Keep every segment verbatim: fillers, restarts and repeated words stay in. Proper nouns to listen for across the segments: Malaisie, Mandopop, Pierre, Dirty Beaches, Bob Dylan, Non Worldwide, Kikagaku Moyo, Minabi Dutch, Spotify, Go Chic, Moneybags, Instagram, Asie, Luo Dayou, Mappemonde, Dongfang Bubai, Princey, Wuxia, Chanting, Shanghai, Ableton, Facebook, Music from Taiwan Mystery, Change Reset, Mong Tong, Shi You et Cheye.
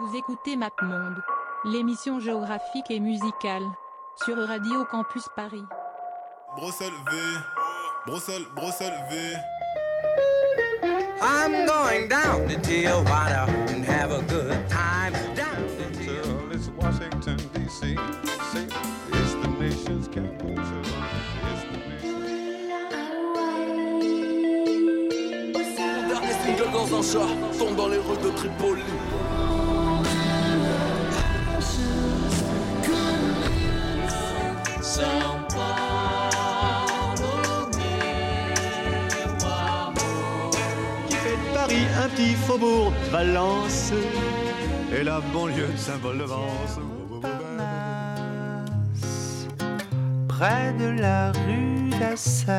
Vous écoutez Mappemonde, l'émission géographique et musicale, sur Radio Campus Paris. Bruxelles V, Bruxelles, Bruxelles V. I'm going down to Tijuana and have a good time down to Tijuana. It's Washington, D C, it's the nation's capital. It's the nation's capital. Dernier single dans un chat, tombe dans les rues de Tripoli. Un petit faubourg de Valence et la banlieue de Saint-Paul-de-Vence, près de la rue d'Assas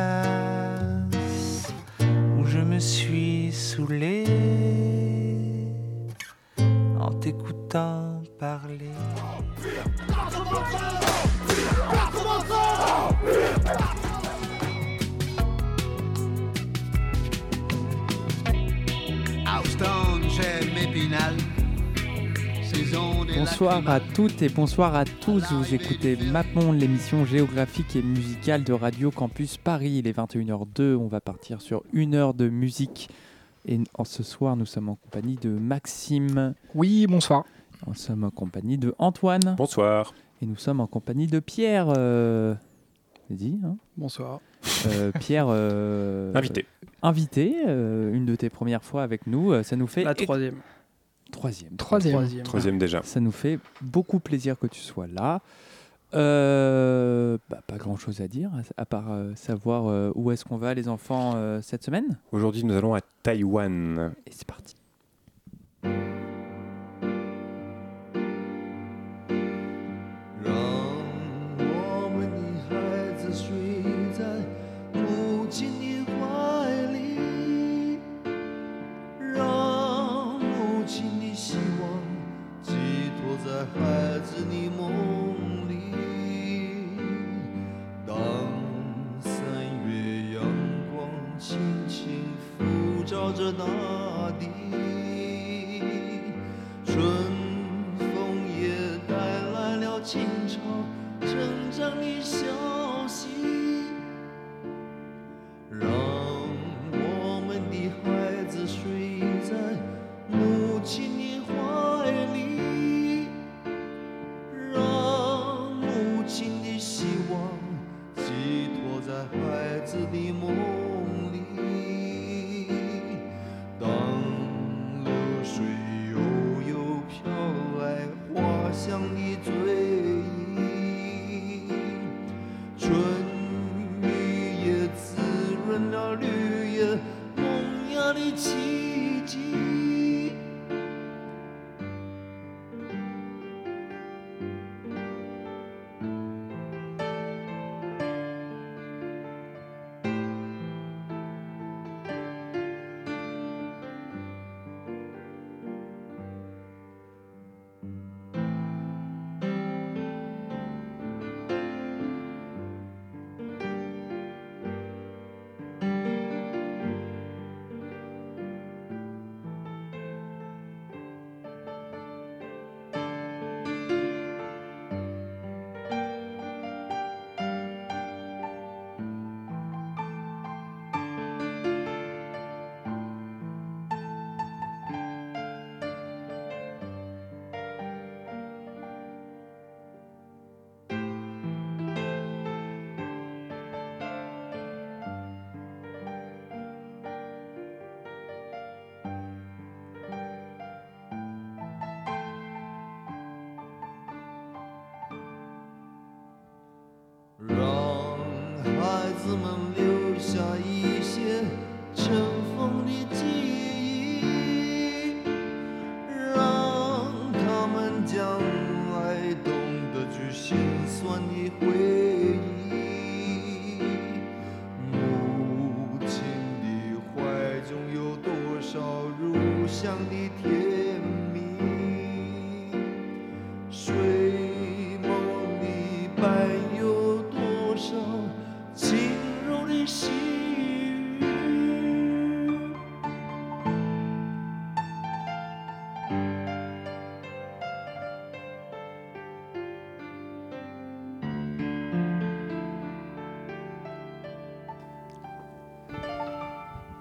où je me suis saoulé en t'écoutant parler. Bonsoir à toutes et bonsoir à tous, vous écoutez Mappemonde, l'émission géographique et musicale de Radio Campus Paris. Il est vingt et une heures zéro deux, on va partir sur une heure de musique et ce soir nous sommes en compagnie de Maxime. Oui, bonsoir. Nous sommes en compagnie de Antoine. Bonsoir. Et nous sommes en compagnie de Pierre. Euh... Dit, hein. Bonsoir. Euh, Pierre, euh, invité, euh, invité euh, une de tes premières fois avec nous, euh, ça nous fait... La troisième. Et... Troisième. Troisième. Troisième. Troisième déjà. Ça nous fait beaucoup plaisir que tu sois là. Euh, bah, pas grand-chose à dire, à part euh, savoir euh, où est-ce qu'on va les enfants euh, cette semaine. Aujourd'hui, nous allons à Taïwan. Et c'est parti.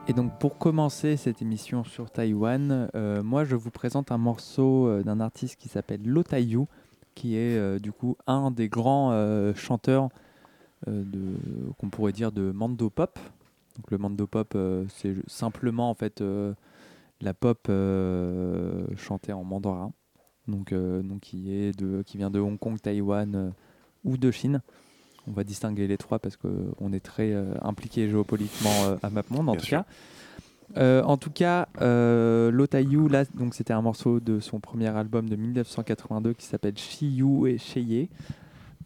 Et donc pour commencer cette émission sur Taïwan, euh, moi je vous présente un morceau d'un artiste qui s'appelle Luo Dayou, qui est euh, du coup un des grands euh, chanteurs euh, de, qu'on pourrait dire de Mandopop. Donc le Mandopop, euh, c'est simplement en fait euh, la pop euh, chantée en mandarin, donc, euh, donc qui, est de, qui vient de Hong Kong, Taïwan euh, ou de Chine. On va distinguer les trois parce qu'on est très euh, impliqués géopolitiquement euh, à Mappemonde, en Bien tout sûr. cas. Euh, en tout cas, euh, Luo Dayou, là, donc, c'était un morceau de son premier album de dix-neuf cent quatre-vingt-deux qui s'appelle Shi You et Cheye.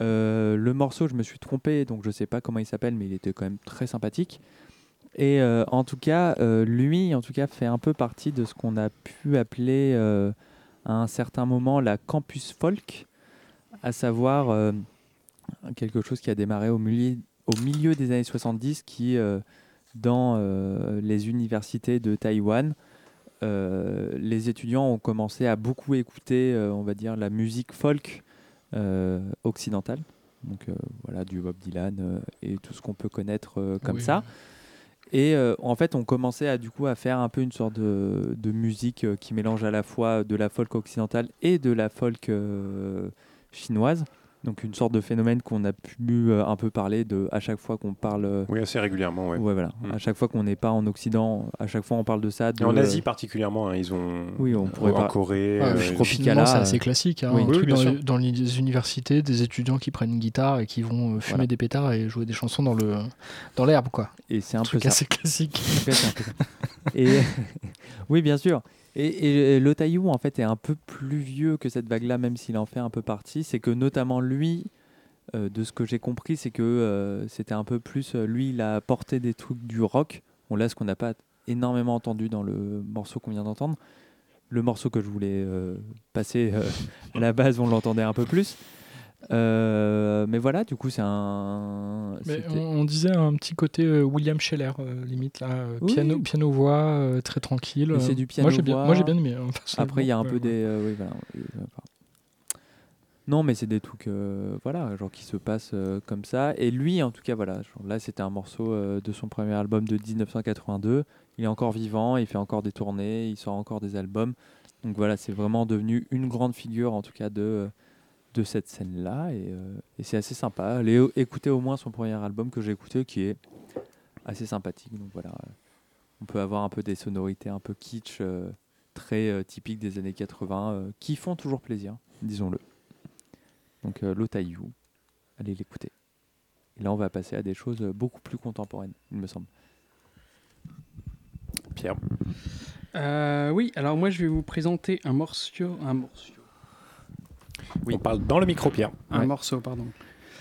Euh, le morceau, je me suis trompé, donc je ne sais pas comment il s'appelle, mais il était quand même très sympathique. Et euh, en tout cas, euh, lui, en tout cas, fait un peu partie de ce qu'on a pu appeler euh, à un certain moment la campus folk, à savoir... Euh, quelque chose qui a démarré au milieu, au milieu des années soixante-dix qui, euh, dans euh, les universités de Taïwan, euh, les étudiants ont commencé à beaucoup écouter, euh, on va dire, la musique folk euh, occidentale. Donc euh, voilà, du Bob Dylan euh, et tout ce qu'on peut connaître euh, comme oui. ça. Et euh, en fait, on commençait à, du coup, à faire un peu une sorte de, de musique euh, qui mélange à la fois de la folk occidentale et de la folk euh, chinoise. Donc une sorte de phénomène qu'on a pu euh, un peu parler de à chaque fois qu'on parle... Euh, oui, assez régulièrement, oui. Ouais, voilà. Mm. À chaque fois qu'on n'est pas en Occident, à chaque fois on parle de ça. De, en Asie euh, particulièrement, hein, ils ont... Oui, on pourrait pas... En Corée... Ah, euh, je crois finalement, c'est assez classique. Hein, oui. Oui, oui, dans, dans les universités, des étudiants qui prennent une guitare et qui vont euh, fumer voilà. des pétards et jouer des chansons dans, le, dans l'herbe, quoi. Et c'est un, un peu truc ça. assez classique. En fait, un peu ça. Et, oui, bien sûr. Et, et Luo Dayou, en fait, est un peu plus vieux que cette vague-là, même s'il en fait un peu partie. C'est que notamment lui, euh, de ce que j'ai compris, c'est que euh, c'était un peu plus... Euh, lui, il a porté des trucs du rock. Bon, là, ce qu'on n'a pas énormément entendu dans le morceau qu'on vient d'entendre. Le morceau que je voulais euh, passer euh, à la base, on l'entendait un peu plus. Euh, mais voilà, du coup, c'est un... Mais on, on disait un petit côté euh, William Scheller, euh, limite, là. Euh, oui. Piano, piano-voix, euh, très tranquille. Mais c'est du piano-voix. Moi, j'ai bien, moi, j'ai bien aimé. Hein, Après, il y a un ouais, peu ouais. des... Euh, oui, voilà. Non, mais c'est des trucs euh, voilà, genre, qui se passent euh, comme ça. Et lui, en tout cas, voilà. Genre, là, c'était un morceau euh, de son premier album de dix-neuf cent quatre-vingt-deux. Il est encore vivant, il fait encore des tournées, il sort encore des albums. Donc voilà, c'est vraiment devenu une grande figure, en tout cas, de... Euh, de cette scène-là, et, euh, et c'est assez sympa. Allez écouter au moins son premier album que j'ai écouté, qui est assez sympathique. Donc voilà, euh, on peut avoir un peu des sonorités un peu kitsch, euh, très euh, typiques des années quatre-vingts, euh, qui font toujours plaisir, disons-le. Donc euh, Luo Dayou, allez l'écouter. Et là, on va passer à des choses beaucoup plus contemporaines, il me semble. Pierre. Euh, oui, alors moi, je vais vous présenter un morceau... Un morceau. Oui. On parle dans le micro, Pierre. Un ouais. morceau, pardon.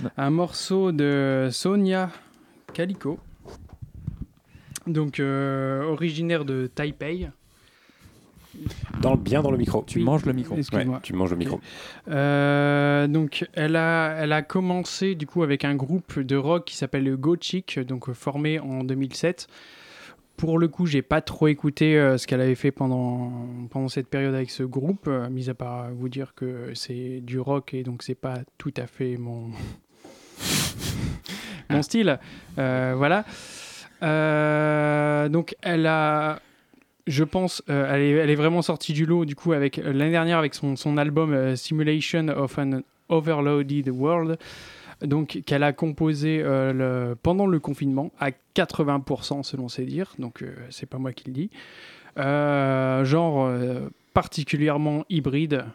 Non. Un morceau de Sonia Calico, donc euh, originaire de Taipei. Dans le, bien dans le micro. Tu oui. manges le micro. Excuse-moi. Ouais, tu manges le micro. Okay. Euh, donc, elle a, elle a commencé du coup avec un groupe de rock qui s'appelle Go Chic, donc formé en deux mille sept. Pour le coup, j'ai pas trop écouté euh, ce qu'elle avait fait pendant, pendant cette période avec ce groupe, euh, mis à part vous dire que c'est du rock et donc c'est pas tout à fait mon, mon style. Euh, voilà. Euh, donc elle a, je pense, euh, elle, est, elle est vraiment sortie du lot du coup avec euh, l'année dernière avec son, son album euh, Simulation of an Overloaded World. Donc, qu'elle a composé euh, le, pendant le confinement à quatre-vingts pour cent selon ses dires, donc euh, c'est pas moi qui le dis. Euh, genre euh, particulièrement hybride,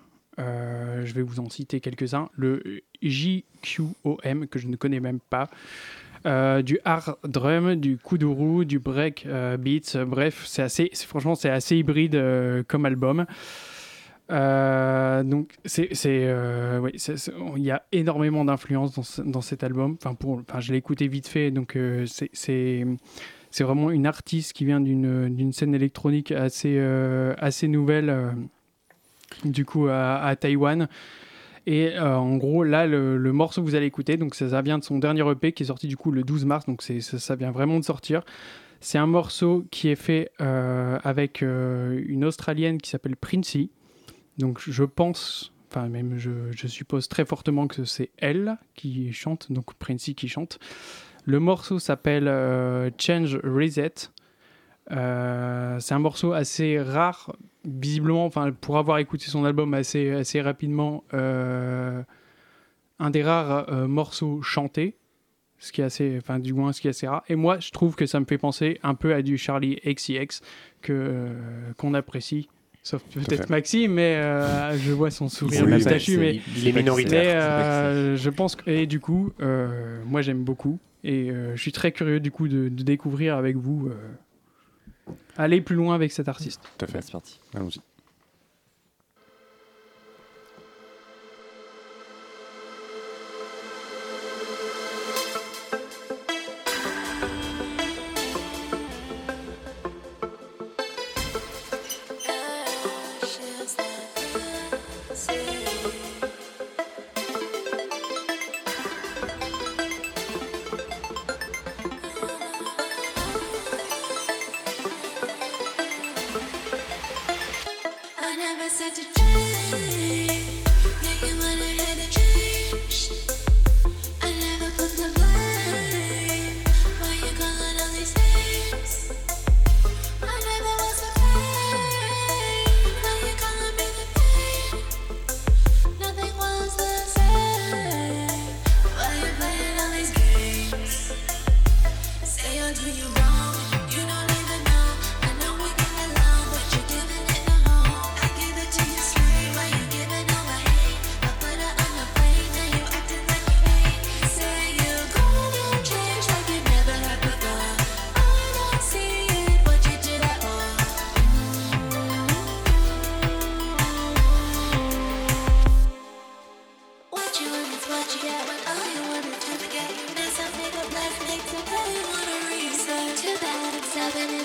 euh, je vais vous en citer quelques-uns. Le J Q O M que je ne connais même pas, euh, du hard drum, du Kuduru, du break euh, beats, euh, bref, c'est assez, c'est, franchement c'est assez hybride euh, comme album. Euh, donc c'est c'est euh, ouais, il y a énormément d'influences dans, ce, dans cet album. Enfin pour, enfin je l'ai écouté vite fait. Donc euh, c'est c'est c'est vraiment une artiste qui vient d'une d'une scène électronique assez euh, assez nouvelle euh, du coup à, à Taïwan. Et euh, en gros là le, le morceau que vous allez écouter, donc ça, ça vient de son dernier E P qui est sorti du coup le douze mars. Donc c'est ça, ça vient vraiment de sortir. C'est un morceau qui est fait euh, avec euh, une Australienne qui s'appelle Princey. Donc je pense, enfin même je, je suppose très fortement que c'est elle qui chante, donc Princey qui chante. Le morceau s'appelle euh, Change Reset. Euh, c'est un morceau assez rare, visiblement, enfin, pour avoir écouté son album assez, assez rapidement, euh, un des rares euh, morceaux chantés, ce qui est assez, enfin, du moins ce qui est assez rare. Et moi, je trouve que ça me fait penser un peu à du Charlie X C X que, euh, qu'on apprécie. Sauf peut-être Maxi, mais euh, je vois son sourire moustachu. Mais il est minoritaire. Mais, euh, je pense que, et du coup, euh, moi j'aime beaucoup et euh, je suis très curieux du coup de, de découvrir avec vous, euh, aller plus loin avec cet artiste. Tout à fait. C'est parti. Allons-y. I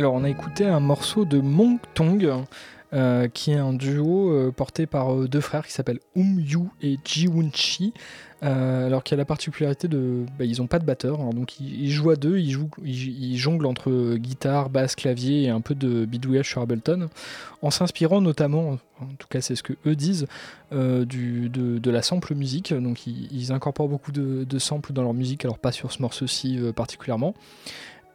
Alors, on a écouté un morceau de Mong Tong, euh, qui est un duo euh, porté par euh, deux frères qui s'appellent Um Yu et Ji-Wun-Chi. Euh, alors qu'il y a la particularité de, bah, ils ont pas de batteur, hein, donc ils, ils jouent à deux, ils, jouent, ils, ils jonglent entre guitare, basse, clavier et un peu de bidouillage sur Ableton, en s'inspirant notamment, en tout cas c'est ce que eux disent, euh, du, de, de la sample musique. Donc ils, ils incorporent beaucoup de, de samples dans leur musique, alors pas sur ce morceau-ci euh, particulièrement.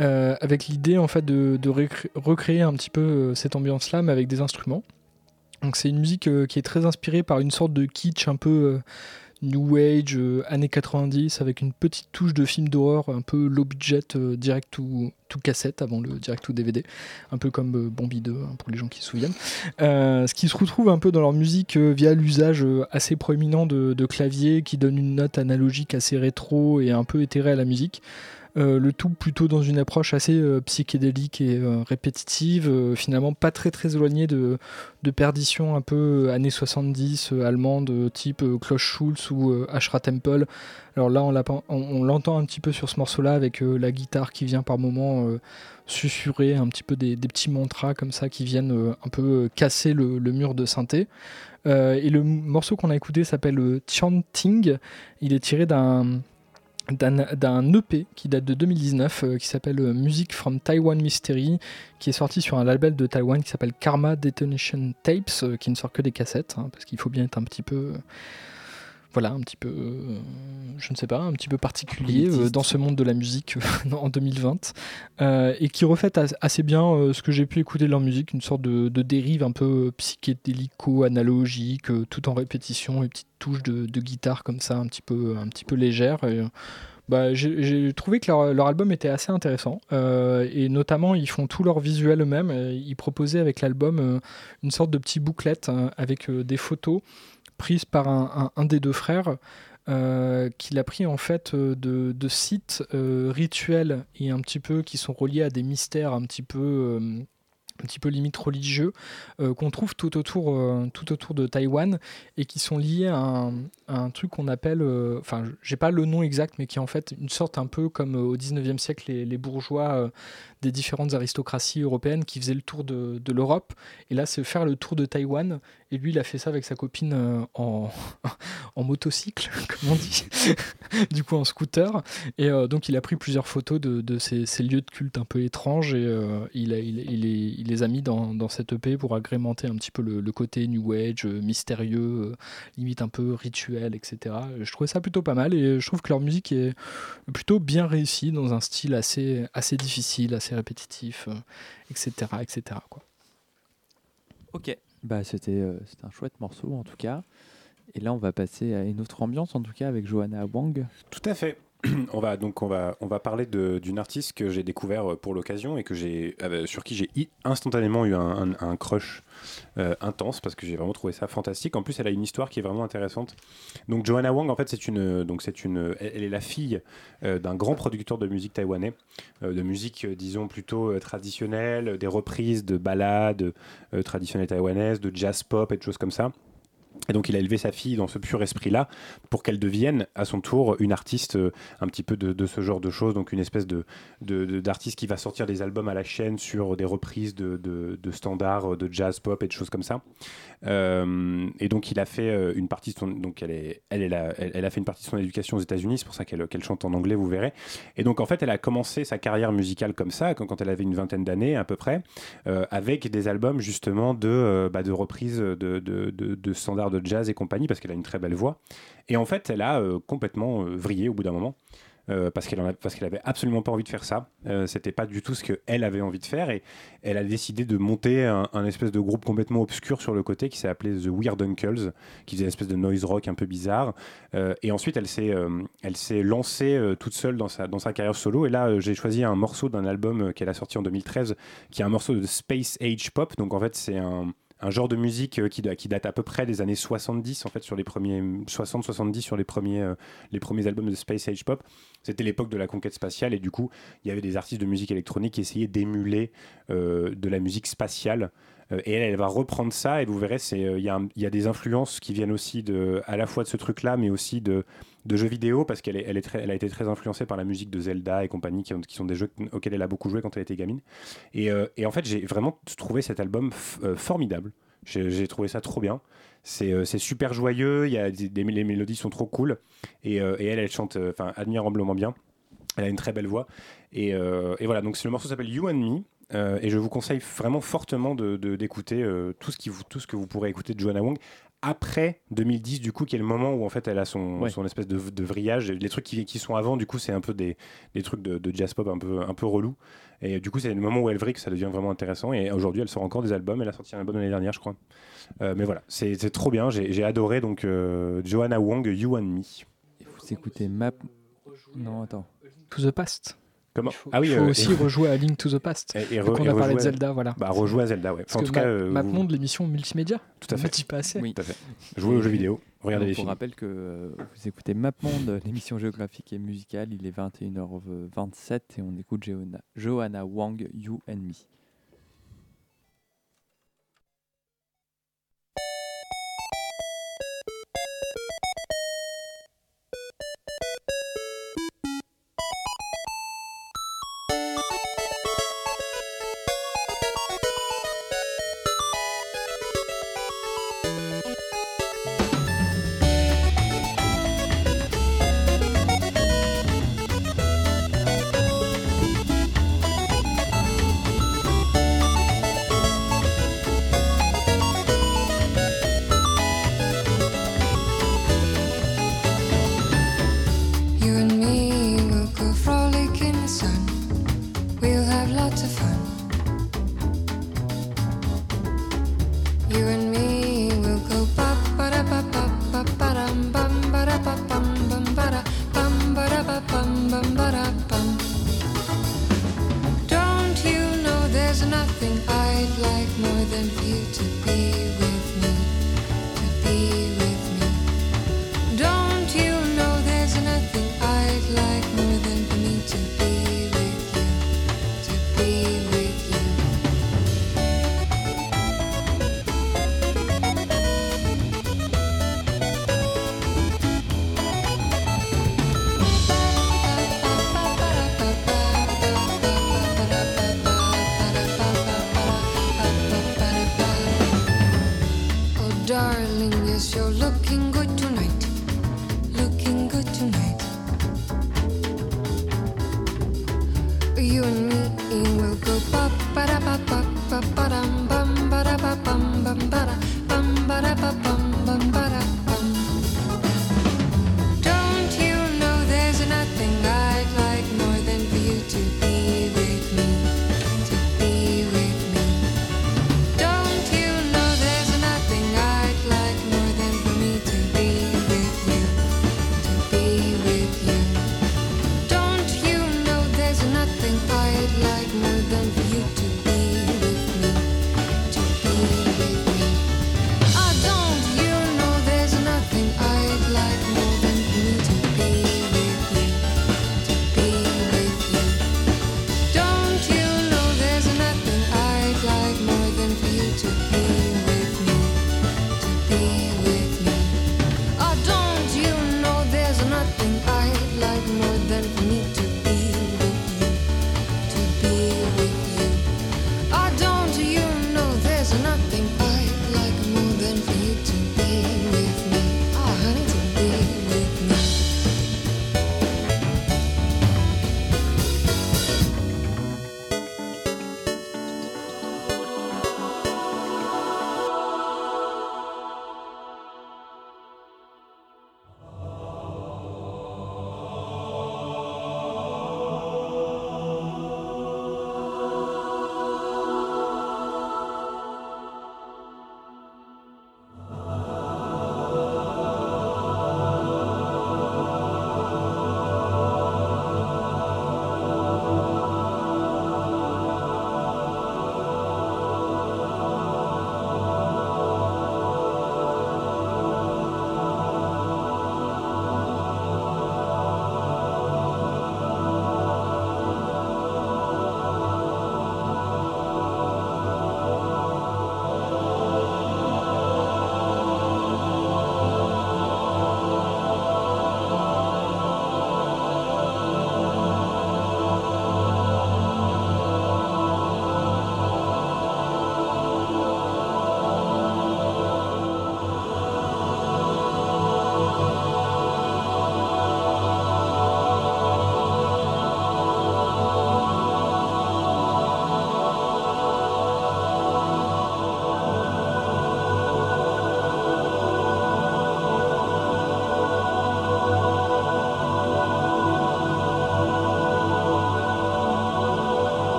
Euh, avec l'idée en fait de, de recré- recréer un petit peu euh, cette ambiance-là, mais avec des instruments. Donc c'est une musique euh, qui est très inspirée par une sorte de kitsch un peu euh, new age, euh, années quatre-vingt-dix, avec une petite touche de film d'horreur un peu low budget, euh, direct ou cassette avant le direct ou D V D, un peu comme euh, Bambi deux, hein, pour les gens qui se souviennent, euh, ce qui se retrouve un peu dans leur musique euh, via l'usage euh, assez proéminent de, de clavier qui donne une note analogique assez rétro et un peu éthérée à la musique. Euh, le tout plutôt dans une approche assez euh, psychédélique et euh, répétitive, euh, finalement pas très très éloignée de, de perditions un peu euh, années soixante-dix euh, allemandes, euh, type euh, Klaus Schulze ou euh, Ashra Temple. Alors là on, l'a, on, on l'entend un petit peu sur ce morceau là avec euh, la guitare qui vient par moments euh, susurrer un petit peu des, des petits mantras comme ça qui viennent euh, un peu euh, casser le, le mur de synthé. Euh, et le morceau qu'on a écouté s'appelle euh, Chanting. Il est tiré d'un D'un, d'un E P qui date de deux mille dix-neuf, euh, qui s'appelle euh, Music from Taiwan Mystery, qui est sorti sur un label de Taïwan qui s'appelle Karma Detonation Tapes, euh, qui ne sort que des cassettes, hein, parce qu'il faut bien être un petit peu... Euh, voilà, un petit peu... Euh, je ne sais pas, un petit peu particulier euh, dans ce monde de la musique euh, en deux mille vingt, euh, et qui reflète assez bien euh, ce que j'ai pu écouter de leur musique, une sorte de, de dérive un peu psychédélico-analogique, euh, tout en répétition, et petite touche de, de guitare comme ça, un petit peu, un petit peu légère. Et, bah, j'ai, j'ai trouvé que leur, leur album était assez intéressant, euh, et notamment ils font tout leur visuel eux-mêmes. Ils proposaient avec l'album euh, une sorte de petit bouclette euh, avec euh, des photos prises par un, un, un des deux frères, euh, qu'il a pris en fait de, de sites euh, rituels et un petit peu qui sont reliés à des mystères un petit peu... Euh, un petit peu limite religieux, euh, qu'on trouve tout autour, euh, tout autour de Taïwan, et qui sont liés à un, à un truc qu'on appelle, enfin euh, j'ai pas le nom exact, mais qui est en fait une sorte un peu comme euh, au dix-neuvième siècle les, les bourgeois euh, des différentes aristocraties européennes qui faisaient le tour de, de l'Europe, et là c'est faire le tour de Taïwan, et lui il a fait ça avec sa copine euh, en, en motocycle, comme on dit, du coup en scooter, et euh, donc il a pris plusieurs photos de, de ces, ces lieux de culte un peu étranges, et euh, il, a, il, il est il les a mis dans, dans cette E P pour agrémenter un petit peu le, le côté new age, euh, mystérieux, euh, limite un peu rituel, et cetera. Je trouvais ça plutôt pas mal, et je trouve que leur musique est plutôt bien réussie dans un style assez, assez difficile, assez répétitif, euh, et cetera, et cetera quoi. Ok, bah, c'était, euh, c'était un chouette morceau en tout cas. Et là, on va passer à une autre ambiance en tout cas avec Joanna Wang. Tout à fait. On va donc on va on va parler de, d'une artiste que j'ai découvert pour l'occasion et que j'ai euh, sur qui j'ai instantanément eu un, un, un crush euh, intense parce que j'ai vraiment trouvé ça fantastique. En plus, elle a une histoire qui est vraiment intéressante. Donc Joanna Wang, en fait, c'est une donc c'est une elle est la fille euh, d'un grand producteur de musique taïwanais, euh, de musique euh, disons plutôt euh, traditionnelle, des reprises de ballades euh, traditionnelles taïwanaises, de jazz pop et de choses comme ça. Et donc il a élevé sa fille dans ce pur esprit-là pour qu'elle devienne à son tour une artiste euh, un petit peu de, de ce genre de choses, donc une espèce de, de, de, d'artiste qui va sortir des albums à la chaîne sur des reprises de, de, de standards, de jazz, pop et de choses comme ça. Euh, et donc il a fait euh, une partie de son, donc elle est, elle est la, elle, elle a fait une partie de son éducation aux États-Unis, c'est pour ça qu'elle, qu'elle chante en anglais, vous verrez. Et donc en fait elle a commencé sa carrière musicale comme ça quand, quand elle avait une vingtaine d'années à peu près, euh, avec des albums justement de, euh, bah, de reprises de, de, de, de standards de jazz et compagnie, parce qu'elle a une très belle voix. Et en fait, elle a euh, complètement euh, vrillé au bout d'un moment, euh, parce qu'elle en a, parce qu'elle avait absolument pas envie de faire ça. Euh, c'était pas du tout ce qu'elle avait envie de faire, et elle a décidé de monter un, un espèce de groupe complètement obscur sur le côté qui s'est appelé The Weird Uncles, qui faisait une espèce de noise rock un peu bizarre. Euh, et ensuite, elle s'est, euh, elle s'est lancée euh, toute seule dans sa, dans sa carrière solo. Et là, euh, j'ai choisi un morceau d'un album qu'elle a sorti en deux mille treize, qui est un morceau de Space Age Pop. Donc en fait, c'est un un genre de musique qui, qui date à peu près des années soixante-dix, en fait, sur les premiers soixante soixante-dix sur les premiers, euh, les premiers albums de Space Age Pop. C'était l'époque de la conquête spatiale, et du coup, il y avait des artistes de musique électronique qui essayaient d'émuler euh, de la musique spatiale Euh, et elle, elle va reprendre ça, et vous verrez, il euh, y, y a des influences qui viennent aussi de, à la fois de ce truc-là, mais aussi de, de jeux vidéo, parce qu'elle est, elle est très, elle a été très influencée par la musique de Zelda et compagnie, qui, ont, qui sont des jeux auxquels elle a beaucoup joué quand elle était gamine. Et, euh, et en fait, j'ai vraiment trouvé cet album f- euh, formidable. J'ai, j'ai trouvé ça trop bien. C'est, euh, c'est super joyeux, y a des, des, les mélodies sont trop cool, et, euh, et elle, elle chante euh, admirablement bien. Elle a une très belle voix. Et, euh, et voilà, donc le morceau s'appelle You and Me. Euh, et je vous conseille vraiment fortement de, de, d'écouter euh, tout, ce qui vous, tout ce que vous pourrez écouter de Joanna Wang après deux mille dix, du coup, qui est le moment où en fait elle a son, ouais. son espèce de, de vrillage. Les trucs qui, qui sont avant, du coup, c'est un peu des, des trucs de, de jazz pop un peu, un peu relou. Et du coup, c'est le moment où elle vrille que ça devient vraiment intéressant. Et aujourd'hui, elle sort encore des albums. Elle a sorti un album l'année dernière, je crois. Euh, mais voilà, c'est, c'est trop bien. J'ai, j'ai adoré donc euh, Joanna Wang, You and Me. Il faut s'écouter Map. Non, attends. To the Past. Comment il faut, ah oui, il faut euh, aussi et... rejouer à Link to the Past. Et, et re, on a parlé de Zelda, voilà. Bah rejouer à Zelda, ouais. Enfin, en tout ma, cas, euh, Mappemonde, vous... l'émission multimédia. Tout à fait. Pas assez. Oui. Tout à fait. Jouer aux jeux vidéo. Regardez donc, les films. On rappelle que euh, vous écoutez Mappemonde, l'émission géographique et musicale. Il est vingt et une heures vingt-sept et on écoute Joanna, Joanna Wang, You and Me.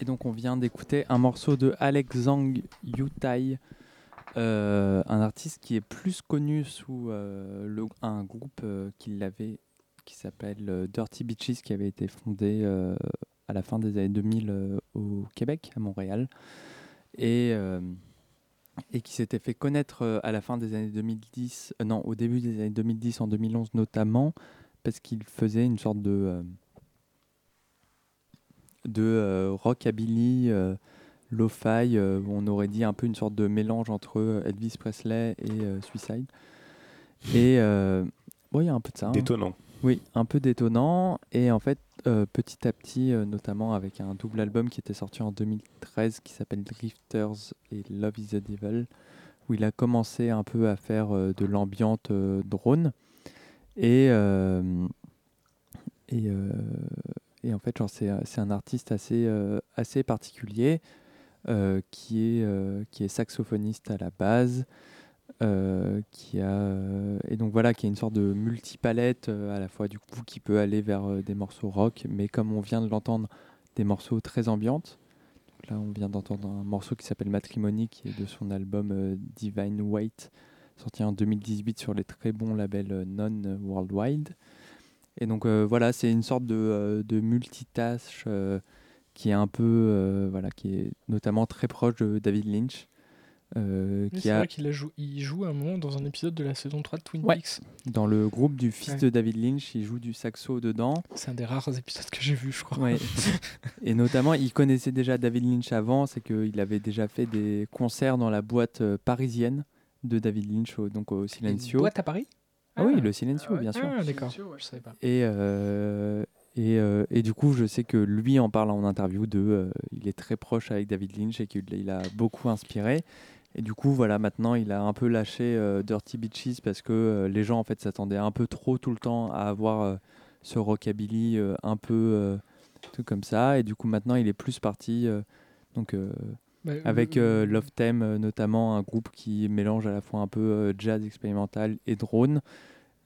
Et donc on vient d'écouter un morceau de Alex Zhang Yutai, euh, un artiste qui est plus connu sous euh, le, un groupe euh, qui l'avait, qui s'appelle euh, Dirty Beaches, qui avait été fondé euh, à la fin des années deux mille euh, au Québec, à Montréal, et, euh, et qui s'était fait connaître euh, à la fin des années deux mille dix, euh, non, au début des années deux mille dix, en deux mille onze notamment, parce qu'il faisait une sorte de... Euh, de euh, rockabilly, euh, lo-fi, euh, on aurait dit un peu une sorte de mélange entre Elvis Presley et euh, Suicide. Et euh, bon, il y a un peu de ça. Détonnant. Hein. Oui, un peu détonnant. Et en fait, euh, petit à petit, euh, notamment avec un double album qui était sorti en deux mille treize qui s'appelle Drifters et Love is the Devil, où il a commencé un peu à faire euh, de l'ambiance euh, drone. Et... Euh, et euh, Et en fait, genre, c'est, c'est un artiste assez, euh, assez particulier euh, qui, est, euh, qui est saxophoniste à la base, euh, qui a euh, et donc voilà, qui a une sorte de multipalette euh, à la fois du coup qui peut aller vers euh, des morceaux rock, mais comme on vient de l'entendre, des morceaux très ambiantes. Donc là, on vient d'entendre un morceau qui s'appelle Matrimony, qui est de son album euh, Divine White, sorti en deux mille dix-huit sur les très bons labels euh, Non Worldwide. Et donc euh, voilà, c'est une sorte de, euh, de multitâche euh, qui est un peu, euh, voilà, qui est notamment très proche de David Lynch. Euh, oui, qui c'est a... vrai qu'il a jou- il joue à un moment dans un épisode de la saison trois de Twin ouais. Peaks. Dans le groupe du fils ouais. de David Lynch, il joue du saxo dedans. C'est un des rares épisodes que j'ai vu, je crois. Ouais. Et notamment, il connaissait déjà David Lynch avant, c'est qu'il avait déjà fait des concerts dans la boîte euh, parisienne de David Lynch, au, donc au Silencio. Une boîte à Paris ? Ah oui, le Silencio, bien sûr. Ah, d'accord. Je savais pas. Et, euh, et, euh, et du coup, je sais que lui en parle en interview de... Euh, il est très proche avec David Lynch et qu'il il a beaucoup inspiré. Et du coup, voilà, maintenant, il a un peu lâché euh, Dirty Beaches parce que euh, les gens, en fait, s'attendaient un peu trop tout le temps à avoir euh, ce rockabilly euh, un peu euh, tout comme ça. Et du coup, maintenant, il est plus parti... Euh, donc... Euh, Avec euh, Love Theme, euh, notamment un groupe qui mélange à la fois un peu euh, jazz expérimental et drone.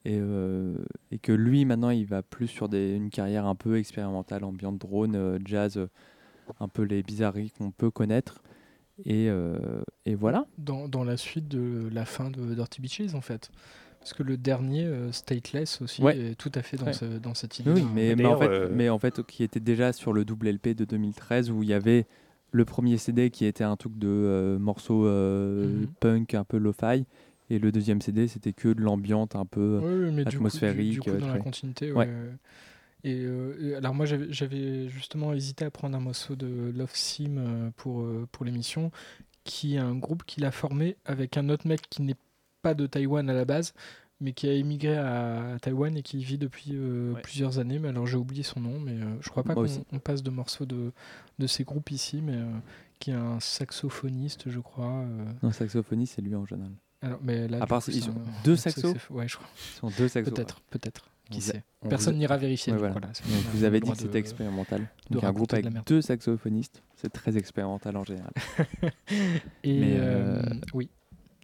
Et, euh, et que lui, maintenant, il va plus sur des, une carrière un peu expérimentale, ambiante drone, euh, jazz, euh, un peu les bizarreries qu'on peut connaître. Et, euh, et voilà. Dans, dans la suite de la fin de Dirty Beaches, en fait. Parce que le dernier, euh, Stateless, aussi, ouais. est tout à fait dans, ouais. ce, dans cette idée. Oui, mais, mais, en fait, euh... mais en fait, qui était déjà sur le double L P de deux mille treize où il y avait... Le premier C D qui était un truc de euh, morceaux euh, mm-hmm. punk un peu lo-fi, et le deuxième C D c'était que de l'ambiance un peu oui, oui, atmosphérique. Du coup, du, du coup, dans la continuité, ouais. Ouais. Et, euh, et alors moi j'avais, j'avais justement hésité à prendre un morceau de Love Theme pour pour l'émission, qui est un groupe qu'il a formé avec un autre mec qui n'est pas de Taïwan à la base, mais qui a émigré à, à Taïwan et qui vit depuis euh, ouais. plusieurs années. Mais alors j'ai oublié son nom, mais euh, je crois pas Moi qu'on on passe de morceaux de, de ces groupes ici, mais euh, qui est un saxophoniste, je crois. Euh... Non, saxophoniste, c'est lui en général. Alors, mais là, à part, coup, ils ont un, deux saxos saxo- ouais, je crois. Ils sont deux saxos. Peut-être, hein. peut-être. Qui vous sait a, Personne vous... n'ira vérifier. Ouais, voilà. Voilà, donc vous avez dit que c'était de, expérimental. Donc de un groupe de avec de deux saxophonistes, c'est très expérimental en général. et mais, euh, euh... oui.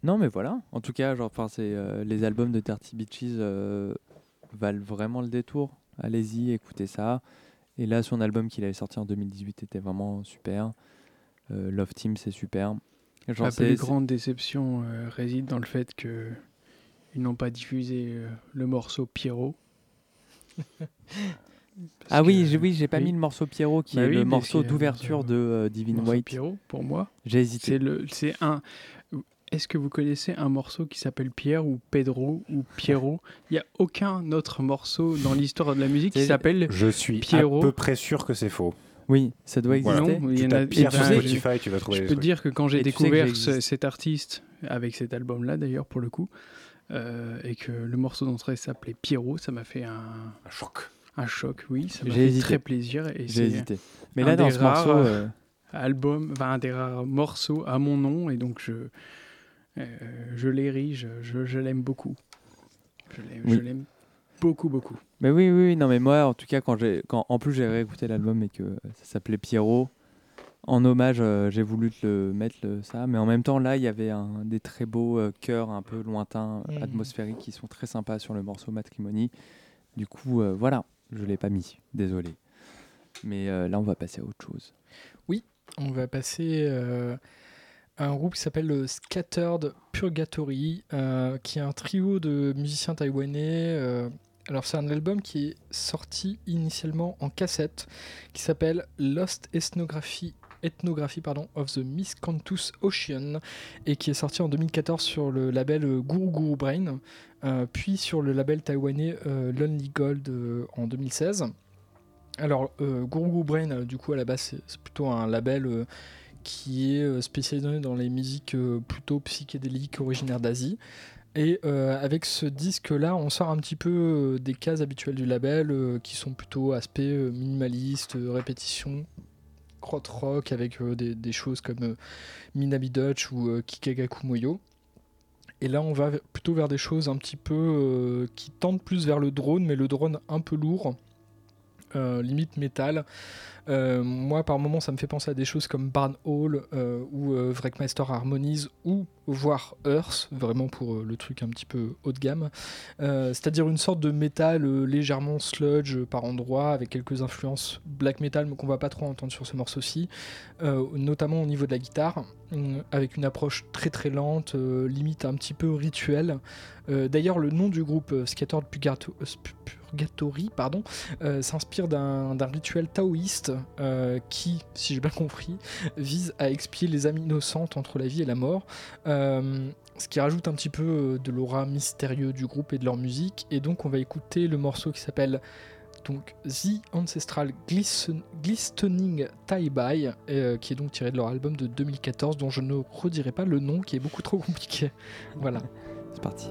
Non, mais voilà. En tout cas, genre, c'est, euh, les albums de Dirty Beaches euh, valent vraiment le détour. Allez-y, écoutez ça. Et là, son album qu'il avait sorti en deux mille dix-huit était vraiment super. Euh, Love Theme, c'est super. Genre, La c'est, plus c'est... grande déception euh, réside dans le fait qu'ils n'ont pas diffusé euh, le morceau Pierrot. Ah que, oui, j'ai, oui, j'ai pas oui. mis le morceau Pierrot qui bah est oui, le morceau d'ouverture euh, de euh, Divine White. Pierrot, pour moi. J'ai hésité. C'est, le, c'est un... Est-ce que vous connaissez un morceau qui s'appelle Pierre ou Pedro ou Pierrot ? Il n'y a aucun autre morceau dans l'histoire de la musique qui s'appelle Pierrot. Je suis Pierrot. À peu près sûr que c'est faux. Oui, ça doit exister. Voilà. Tu tapes Pierre sur Spotify, tu vas trouver les trucs. Je peux dire que quand j'ai découvert ce, cet artiste, avec cet album-là d'ailleurs pour le coup, euh, et que le morceau d'entrée s'appelait Pierrot, ça m'a fait un... un choc. Un choc, oui. Ça m'a j'ai fait hésité. Très plaisir. Et j'ai c'est hésité. Mais là, dans ce morceau... Euh... Album, enfin, un des rares morceaux à mon nom, et donc je... Euh, je l'érige, je, je l'aime beaucoup. Je l'aime, oui. je l'aime beaucoup, beaucoup. Mais oui, oui, non, mais moi, en tout cas, quand j'ai, quand en plus j'ai réécouté l'album et que ça s'appelait Pierrot, en hommage, euh, j'ai voulu te le mettre le, ça, mais en même temps, là, il y avait un, des très beaux euh, chœurs un peu lointains, mmh. atmosphériques, qui sont très sympas sur le morceau Matrimony. Du coup, euh, voilà, je l'ai pas mis, désolé. Mais euh, là, on va passer à autre chose. Oui, on va passer euh, à un groupe qui s'appelle le Scattered Purgatory, euh, qui est un trio de musiciens taïwanais. Euh, alors c'est un album qui est sorti initialement en cassette, qui s'appelle Lost Ethnography. Ethnographie pardon, of the Miscanthus Ocean, et qui est sorti en deux mille quatorze sur le label Guru Guru Brain, euh, puis sur le label taïwanais euh, Lonely Gold euh, en deux mille seize. Alors euh, Guru Guru Brain, euh, du coup à la base c'est, c'est plutôt un label euh, qui est spécialisé dans les musiques euh, plutôt psychédéliques originaires d'Asie. Et euh, avec ce disque-là, on sort un petit peu euh, des cases habituelles du label, euh, qui sont plutôt aspect euh, minimaliste, euh, répétition, crotte-rock avec euh, des, des choses comme euh, Minabi Dutch ou euh, Kikagaku Moyo. Et là, on va plutôt vers des choses un petit peu euh, qui tendent plus vers le drone, mais le drone un peu lourd, euh, limite métal. Euh, moi, par moments, ça me fait penser à des choses comme Barn Hall euh, ou euh, Wreckmaster Harmonies ou voire Earth, vraiment pour euh, le truc un petit peu haut de gamme. Euh, c'est-à-dire une sorte de métal euh, légèrement sludge euh, par endroits, avec quelques influences black metal, mais qu'on va pas trop entendre sur ce morceau-ci, euh, notamment au niveau de la guitare, euh, avec une approche très très lente, euh, limite un petit peu rituelle. Euh, d'ailleurs, le nom du groupe euh, Scattered Purgatory pardon, euh, s'inspire d'un, d'un rituel taoïste Euh, qui, si j'ai bien compris, vise à expier les âmes innocentes entre la vie et la mort, euh, ce qui rajoute un petit peu de l'aura mystérieux du groupe et de leur musique. Et donc on va écouter le morceau qui s'appelle donc The Ancestral Glisten- Glistening Taipei, euh, qui est donc tiré de leur album de deux mille quatorze, dont je ne redirai pas le nom qui est beaucoup trop compliqué. Voilà, c'est parti.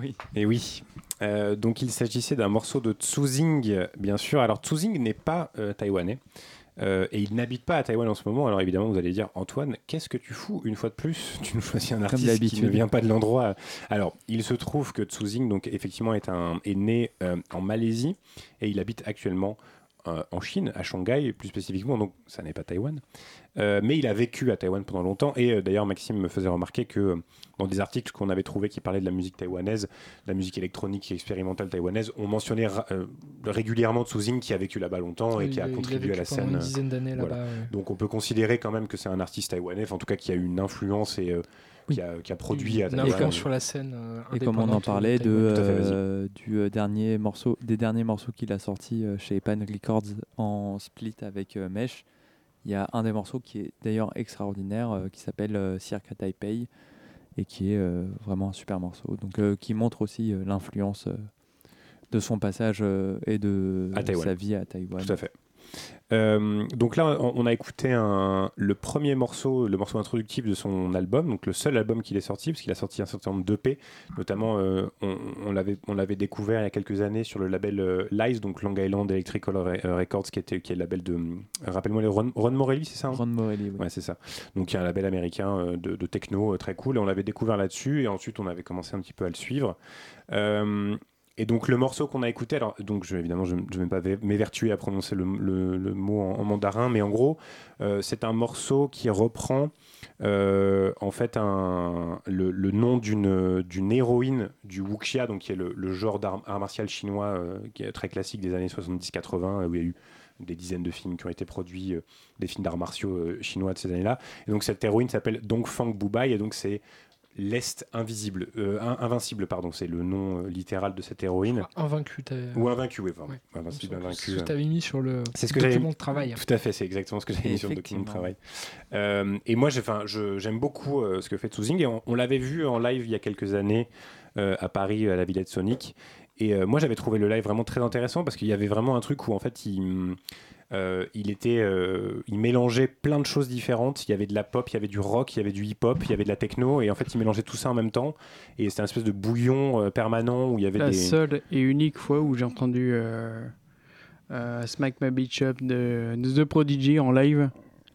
oui. Et oui. Euh, donc il s'agissait d'un morceau de Tzusing, bien sûr. Alors Tzusing n'est pas euh, taïwanais. Euh, et il n'habite pas à Taïwan en ce moment. Alors évidemment, vous allez dire, Antoine, qu'est-ce que tu fous une fois de plus ? Tu nous choisis un artiste qui ne vient pas de l'endroit. Alors, il se trouve que Tzusing, donc effectivement, est, un, est né euh, en Malaisie et il habite actuellement euh, en Chine, à Shanghai plus spécifiquement. Donc, ça n'est pas Taïwan. Euh, mais il a vécu à Taïwan pendant longtemps. Et euh, d'ailleurs, Maxime me faisait remarquer que euh, dans des articles qu'on avait trouvés qui parlaient de la musique taïwanaise, la musique électronique et expérimentale taïwanaise, on mentionnait ra- euh, régulièrement Tzusing qui a vécu là-bas longtemps et il, qui a contribué a à la scène. Il a vécu pendant une dizaine d'années voilà. là-bas. Ouais. Donc on peut considérer quand même que c'est un artiste taïwanais, en tout cas qui a eu une influence et euh, oui. qui, a, qui a produit une à Taïwan. Influence sur la scène. Euh, et comme on en parlait de, euh, du euh, dernier morceau, des derniers morceaux qu'il a sortis euh, chez Pan Records en split avec euh, Mesh, il y a un des morceaux qui est d'ailleurs extraordinaire euh, qui s'appelle euh, Cirque à Taipei et qui est euh, vraiment un super morceau donc, euh, qui montre aussi euh, l'influence euh, de son passage euh, et de sa vie à Taïwan. Tout à fait. Euh, donc là on a écouté un, le premier morceau, le morceau introductif de son album, donc le seul album qu'il ait sorti parce qu'il a sorti un certain nombre d'E P notamment euh, on, on, l'avait, on l'avait découvert il y a quelques années sur le label euh, Lies, donc Long Island Electrical Records qui, était, qui est le label de, rappelle-moi, Ron, Ron Morelli c'est ça hein Ron Morelli oui ouais, c'est ça, donc il y a un label américain euh, de, de techno euh, très cool et on l'avait découvert là-dessus et ensuite on avait commencé un petit peu à le suivre euh, et donc le morceau qu'on a écouté, alors donc je, évidemment je ne vais pas m'évertuer à prononcer le, le, le mot en, en mandarin, mais en gros euh, c'est un morceau qui reprend euh, en fait un, le, le nom d'une, d'une héroïne du wuxia, donc qui est le, le genre d'art art martial chinois euh, qui est très classique des années soixante-dix quatre-vingt, où il y a eu des dizaines de films qui ont été produits, euh, des films d'arts martiaux euh, chinois de ces années-là. Et donc cette héroïne s'appelle Dongfang Bubai, et donc c'est... L'Est invisible, euh, invincible, pardon, c'est le nom euh, littéral de cette héroïne. Invaincu, t'as... Ou invaincu, oui, enfin, ouais. invincible, invaincu. C'est ce que t'avais mis sur le c'est ce que document de travail. Tout à fait, c'est exactement ce que j'avais mis sur le document de travail. Euh, et moi, j'ai, je, j'aime beaucoup euh, ce que fait Tzusing, et on, on l'avait vu en live il y a quelques années euh, à Paris, à la Villette Sonic. Et euh, moi, j'avais trouvé le live vraiment très intéressant parce qu'il y avait vraiment un truc où, en fait, il, euh, il, était, euh, il mélangeait plein de choses différentes. Il y avait de la pop, il y avait du rock, il y avait du hip-hop, il y avait de la techno. Et en fait, il mélangeait tout ça en même temps. Et c'était un espèce de bouillon euh, permanent où il y avait la des... La seule et unique fois où j'ai entendu euh, euh, Smack My Bitch Up de, de The Prodigy en live...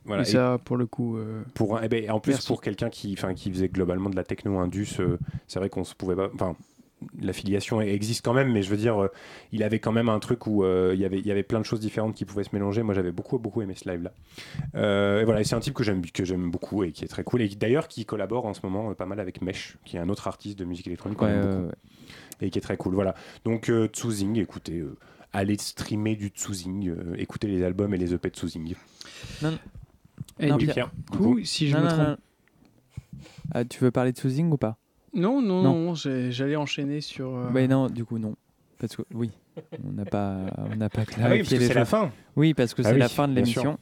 Voilà. Et ça, et pour le coup... Euh... Pour un, eh ben, en plus, merci. Pour quelqu'un qui, qui faisait globalement de la techno-indus, euh, c'est vrai qu'on se pouvait pas... L'affiliation existe quand même, mais je veux dire, euh, il avait quand même un truc où euh, il, y avait, il y avait plein de choses différentes qui pouvaient se mélanger. Moi, j'avais beaucoup, beaucoup aimé ce live-là. Euh, et voilà, et c'est un type que j'aime, que j'aime beaucoup et qui est très cool. Et qui, d'ailleurs, qui collabore en ce moment euh, pas mal avec Mesh, qui est un autre artiste de musique électronique ouais, euh, beaucoup, ouais. et qui est très cool. Voilà. Donc, euh, Tzusing, écoutez, euh, allez streamer du Tzusing, euh, écoutez les albums et les E P de Tzusing. Non, non. Et non, Pierre, du coup, si je non, me trompe. Non, non. Ah, tu veux parler de Tzusing ou pas ? Non, non, non, non j'ai, j'allais enchaîner sur... Euh... Mais non, du coup, non. Parce que, oui, on n'a pas, on n'a pas clarifié ah oui, parce que c'est choses. La fin. Oui, parce que ah c'est oui, la fin de l'émission.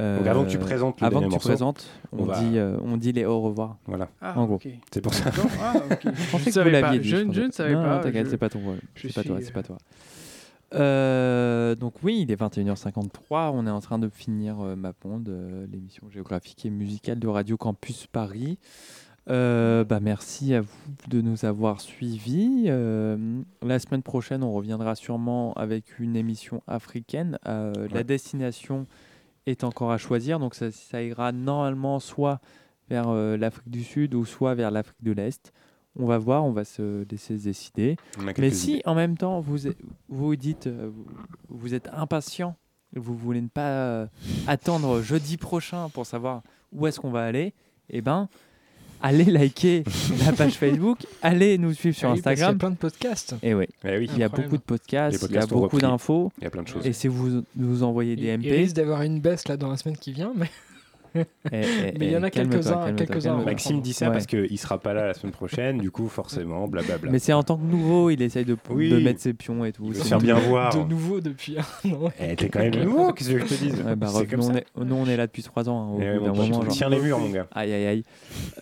Euh, Donc avant que tu présentes le Avant que tu morceau, présentes, on, on, va... dit, euh, on dit les au revoir. Voilà, ah, en gros. Okay. C'est pour ça. Non, ah, okay. je, je, savais vous pas. Dit, je, je, je ne savais non, pas. Non, t'inquiète, je... c'est pas ton rôle. C'est, suis... pas toi, c'est pas toi. Euh, donc oui, il est vingt et une heures cinquante-trois, on est en train de finir euh, Mappemonde, euh, l'émission géographique et musicale de Radio Campus Paris. Euh, bah merci à vous de nous avoir suivis. Euh, la semaine prochaine, on reviendra sûrement avec une émission africaine. Euh, ouais. La destination est encore à choisir, donc ça, ça ira normalement soit vers euh, l'Afrique du Sud ou soit vers l'Afrique de l'Est. On va voir, on va se laisser décider. Mais si idées. En même temps vous vous dites vous, vous êtes impatient, vous voulez ne pas euh, attendre jeudi prochain pour savoir où est-ce qu'on va aller, eh ben allez liker la page Facebook, allez nous suivre sur oui, Instagram. Il y a plein de podcasts. Et oui, eh oui. Il y a beaucoup de podcasts, podcasts il y a beaucoup repris. D'infos. Il y a plein de choses. Et si vous nous envoyez des M P... Il risque d'avoir une baisse là, dans la semaine qui vient, mais... eh, eh, mais il y en a quelques-uns. Quelques Maxime dit ça ouais. parce qu'il ne sera pas là la semaine prochaine, du coup, forcément, blablabla. Mais c'est en tant que nouveau, il essaye de, oui. de mettre ses pions et tout. Il se faire bien voir. De nouveau depuis un an. Eh, t'es quand même nouveau, qu'est-ce que je te dis ouais, bah, Rob, nous, on est, nous, on est là depuis trois ans. Hein, ouais, bon, moment, je tiens les murs, mon gars. Aïe, aïe, aïe.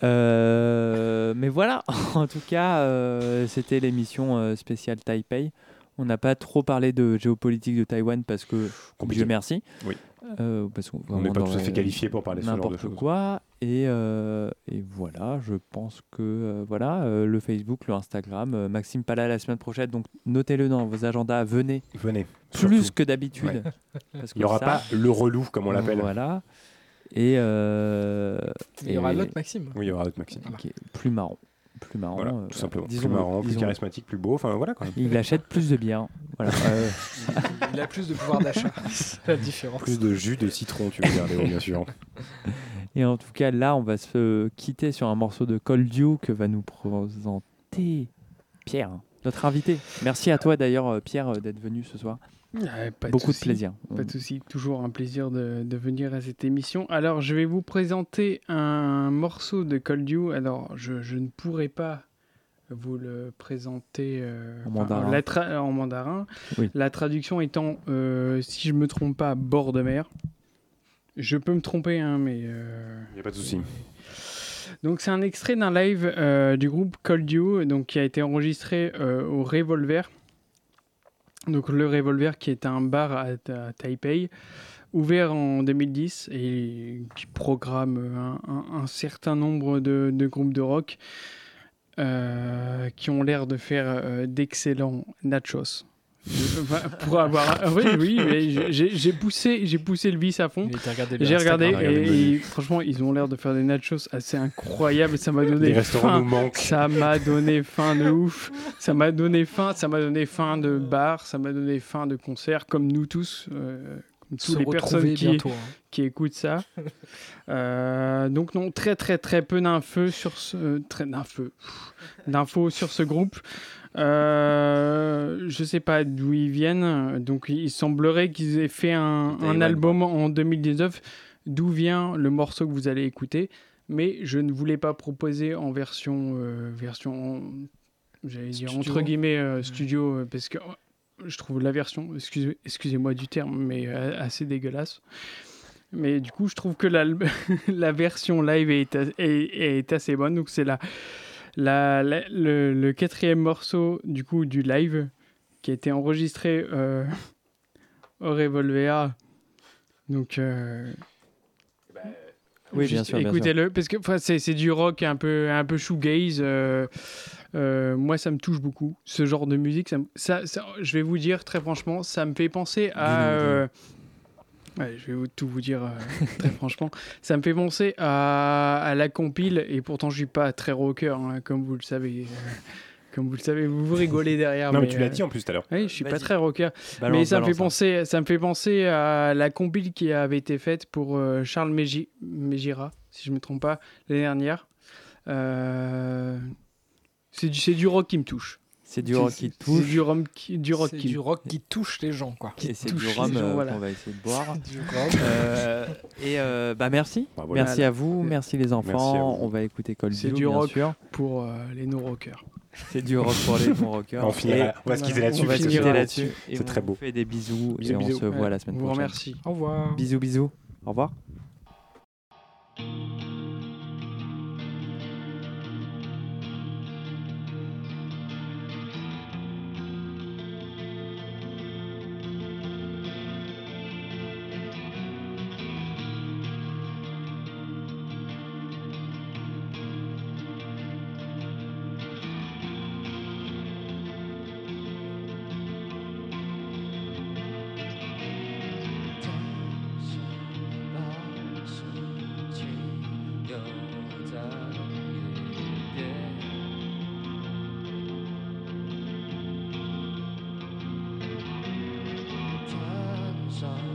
Euh, mais voilà, en tout cas, euh, c'était l'émission euh, spéciale Taipei. On n'a pas trop parlé de géopolitique de Taïwan parce que, Dieu merci. Oui. Euh, parce qu'on on n'est pas tout à fait qualifié pour parler de ce genre de choses. N'importe quoi. Et, euh, et voilà, je pense que euh, voilà, euh, le Facebook, le Instagram, euh, Maxime Pala la semaine prochaine, donc notez-le dans vos agendas, venez. Venez. Plus surtout. Que d'habitude. Ouais. Parce que il n'y aura ça, pas le relou, comme on l'appelle. Voilà. Et, euh, et il y aura l'autre Maxime. Oui, il y aura l'autre Maxime. Okay. Plus marrant. Plus marrant. Voilà, tout simplement. Euh, disons, plus marrant, disons, plus charismatique, plus beau. Enfin, voilà, quand même. Il achète plus de bière. Voilà. euh... il, il a plus de pouvoir d'achat. C'est la différence. Plus de jus de citron, tu veux dire, Léo, bien sûr. Et en tout cas, là, on va se quitter sur un morceau de Cold Dew que va nous présenter Pierre, notre invité. Merci à toi d'ailleurs, Pierre, d'être venu ce soir. Ah, pas Beaucoup de, de plaisir. Pas de souci, toujours un plaisir de, de venir à cette émission. Alors, je vais vous présenter un morceau de Cold Dew. Alors, je, je ne pourrai pas vous le présenter euh, en mandarin. La, tra- en mandarin. Oui. La traduction étant, euh, si je ne me trompe pas, bord de mer. Je peux me tromper, hein, mais... Il euh... n'y a pas de souci. Donc, c'est un extrait d'un live euh, du groupe Cold Dew, donc qui a été enregistré euh, au Revolver. Donc, le Revolver, qui est un bar à, à Taipei, ouvert en deux mille dix et qui programme un, un, un certain nombre de, de groupes de rock euh, qui ont l'air de faire euh, d'excellents nachos. pour avoir oui oui mais j'ai, j'ai poussé j'ai poussé le vice à fond, regardé j'ai regardé et, et franchement ils ont l'air de faire des nachos assez incroyables. Ça m'a donné faim ça m'a donné faim de ouf ça m'a donné faim ça m'a donné faim de bar, ça m'a donné faim de concert, comme nous tous euh, comme toutes les personnes qui, bientôt, hein. qui écoutent ça. euh, donc non, très très très peu d'infos sur ce très d'infos d'infos sur ce groupe. Euh, je sais pas d'où ils viennent, donc il semblerait qu'ils aient fait un, un album en deux mille dix-neuf, d'où vient le morceau que vous allez écouter, mais je ne voulais pas proposer en version euh, version j'allais dire studio. Entre guillemets euh, studio euh, parce que oh, je trouve la version excusez, excusez-moi du terme mais euh, assez dégueulasse. Mais du coup je trouve que la, la version live est, est, est assez bonne, donc c'est la La, la, le, le quatrième morceau du coup du live qui a été enregistré euh, au Revolver, donc euh, bah, oui, bien sûr, écoutez-le bien sûr. Parce que enfin, c'est, c'est du rock un peu un peu shoegaze. Euh, euh, moi ça me touche beaucoup ce genre de musique. Ça, ça, ça je vais vous dire très franchement, ça me fait penser à euh, ouais, je vais tout vous dire euh, très franchement. Ça me fait penser à, à la compile, et pourtant je suis pas très rocker, hein, comme vous le savez. Euh, comme vous le savez, vous vous rigolez derrière. Non mais, mais tu l'as euh, dit en plus tout à l'heure. Oui, je suis Vas-y. Pas très rocker, balance, mais ça balance, me fait penser, hein. Ça me fait penser à la compile qui avait été faite pour euh, Charles Mégi- Mégira, si je me trompe pas, l'année dernière. Euh, c'est du, c'est du rock qui me touche. C'est du rock qui touche. C'est du, rom qui, du rock c'est qui. Du rock qui touche les gens, quoi. Qui et c'est du rhum euh, voilà. qu'on va essayer de boire. Du euh, et euh, bah merci, Bravo, merci voilà. à vous, merci les enfants. Merci on va écouter Cold Dew. C'est du rock pour euh, les non rockers. C'est du rock pour les non rockers. On finit. On va se quitter là-dessus. On va se quitter là-dessus. Et c'est très beau. On fait des bisous, bisous et bisous. On se ouais. voit la semaine prochaine. Vous remercie. Au revoir. Bisous, bisous. Au revoir. So